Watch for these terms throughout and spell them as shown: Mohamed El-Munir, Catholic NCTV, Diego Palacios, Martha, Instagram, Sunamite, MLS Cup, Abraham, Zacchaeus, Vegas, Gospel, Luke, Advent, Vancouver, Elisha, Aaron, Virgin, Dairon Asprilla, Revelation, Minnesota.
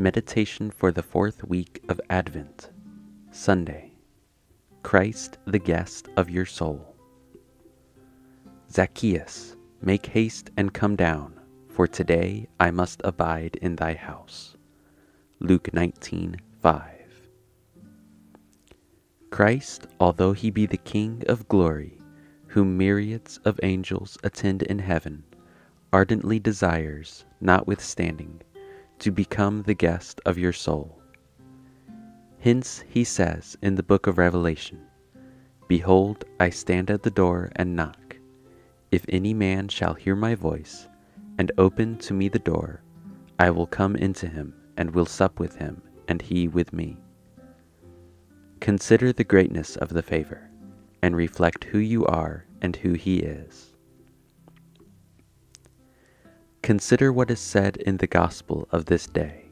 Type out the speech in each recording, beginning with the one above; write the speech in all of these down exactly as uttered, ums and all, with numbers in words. Meditation for the fourth week of Advent, Sunday. Christ, the guest of your soul. Zacchaeus, make haste and come down, for today I must abide in thy house. Luke nineteen five. Christ, although he be the King of glory, whom myriads of angels attend in heaven, ardently desires, notwithstanding, to become the guest of your soul. Hence he says in the book of Revelation, "Behold, I stand at the door and knock. If any man shall hear my voice, and open to me the door, I will come into him, and will sup with him, and he with me." Consider the greatness of the favor, and reflect who you are and who he is. Consider what is said in the Gospel of this day.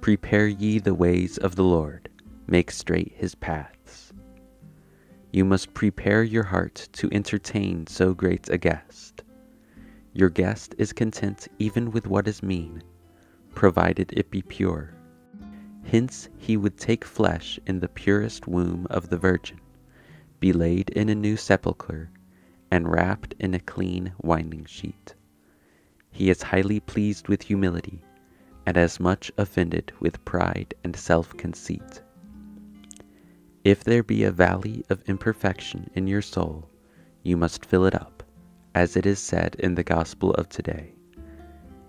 "Prepare ye the ways of the Lord, make straight his paths." You must prepare your heart to entertain so great a guest. Your guest is content even with what is mean, provided it be pure. Hence he would take flesh in the purest womb of the Virgin, be laid in a new sepulchre, and wrapped in a clean winding sheet. He is highly pleased with humility, and as much offended with pride and self-conceit. If there be a valley of imperfection in your soul, you must fill it up, as it is said in the Gospel of today.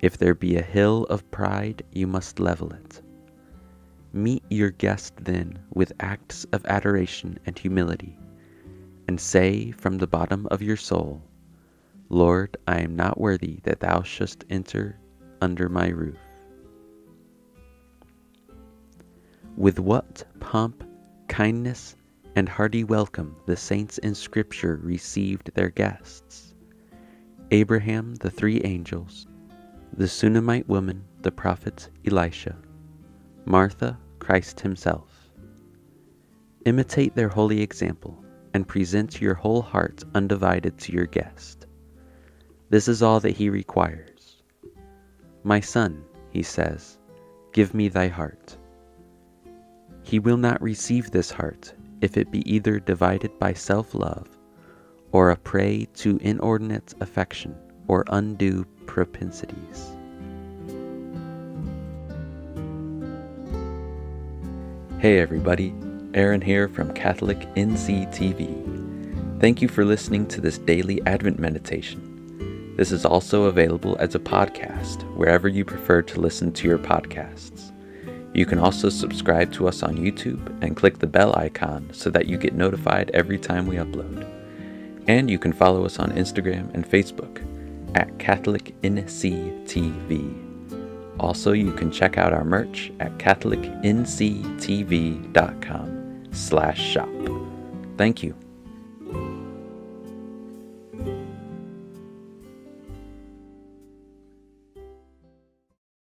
If there be a hill of pride, you must level it. Meet your guest then with acts of adoration and humility, and say from the bottom of your soul, "Lord, I am not worthy that thou shouldst enter under my roof." With what pomp, kindness, and hearty welcome the saints in Scripture received their guests. Abraham, the three angels, the Sunamite woman, the prophet Elisha, Martha, Christ himself. Imitate their holy example, and present your whole heart undivided to your guest. This is all that he requires. "My son," he says, "give me thy heart." He will not receive this heart if it be either divided by self-love, or a prey to inordinate affection or undue propensities. Hey everybody, Aaron here from Catholic N C T V. Thank you for listening to this daily Advent meditation. This is also available as a podcast, wherever you prefer to listen to your podcasts. You can also subscribe to us on YouTube and click the bell icon so that you get notified every time we upload. And you can follow us on Instagram and Facebook at Catholic N C T V. Also, you can check out our merch at Catholic N C T V dot com slash shop. Thank you.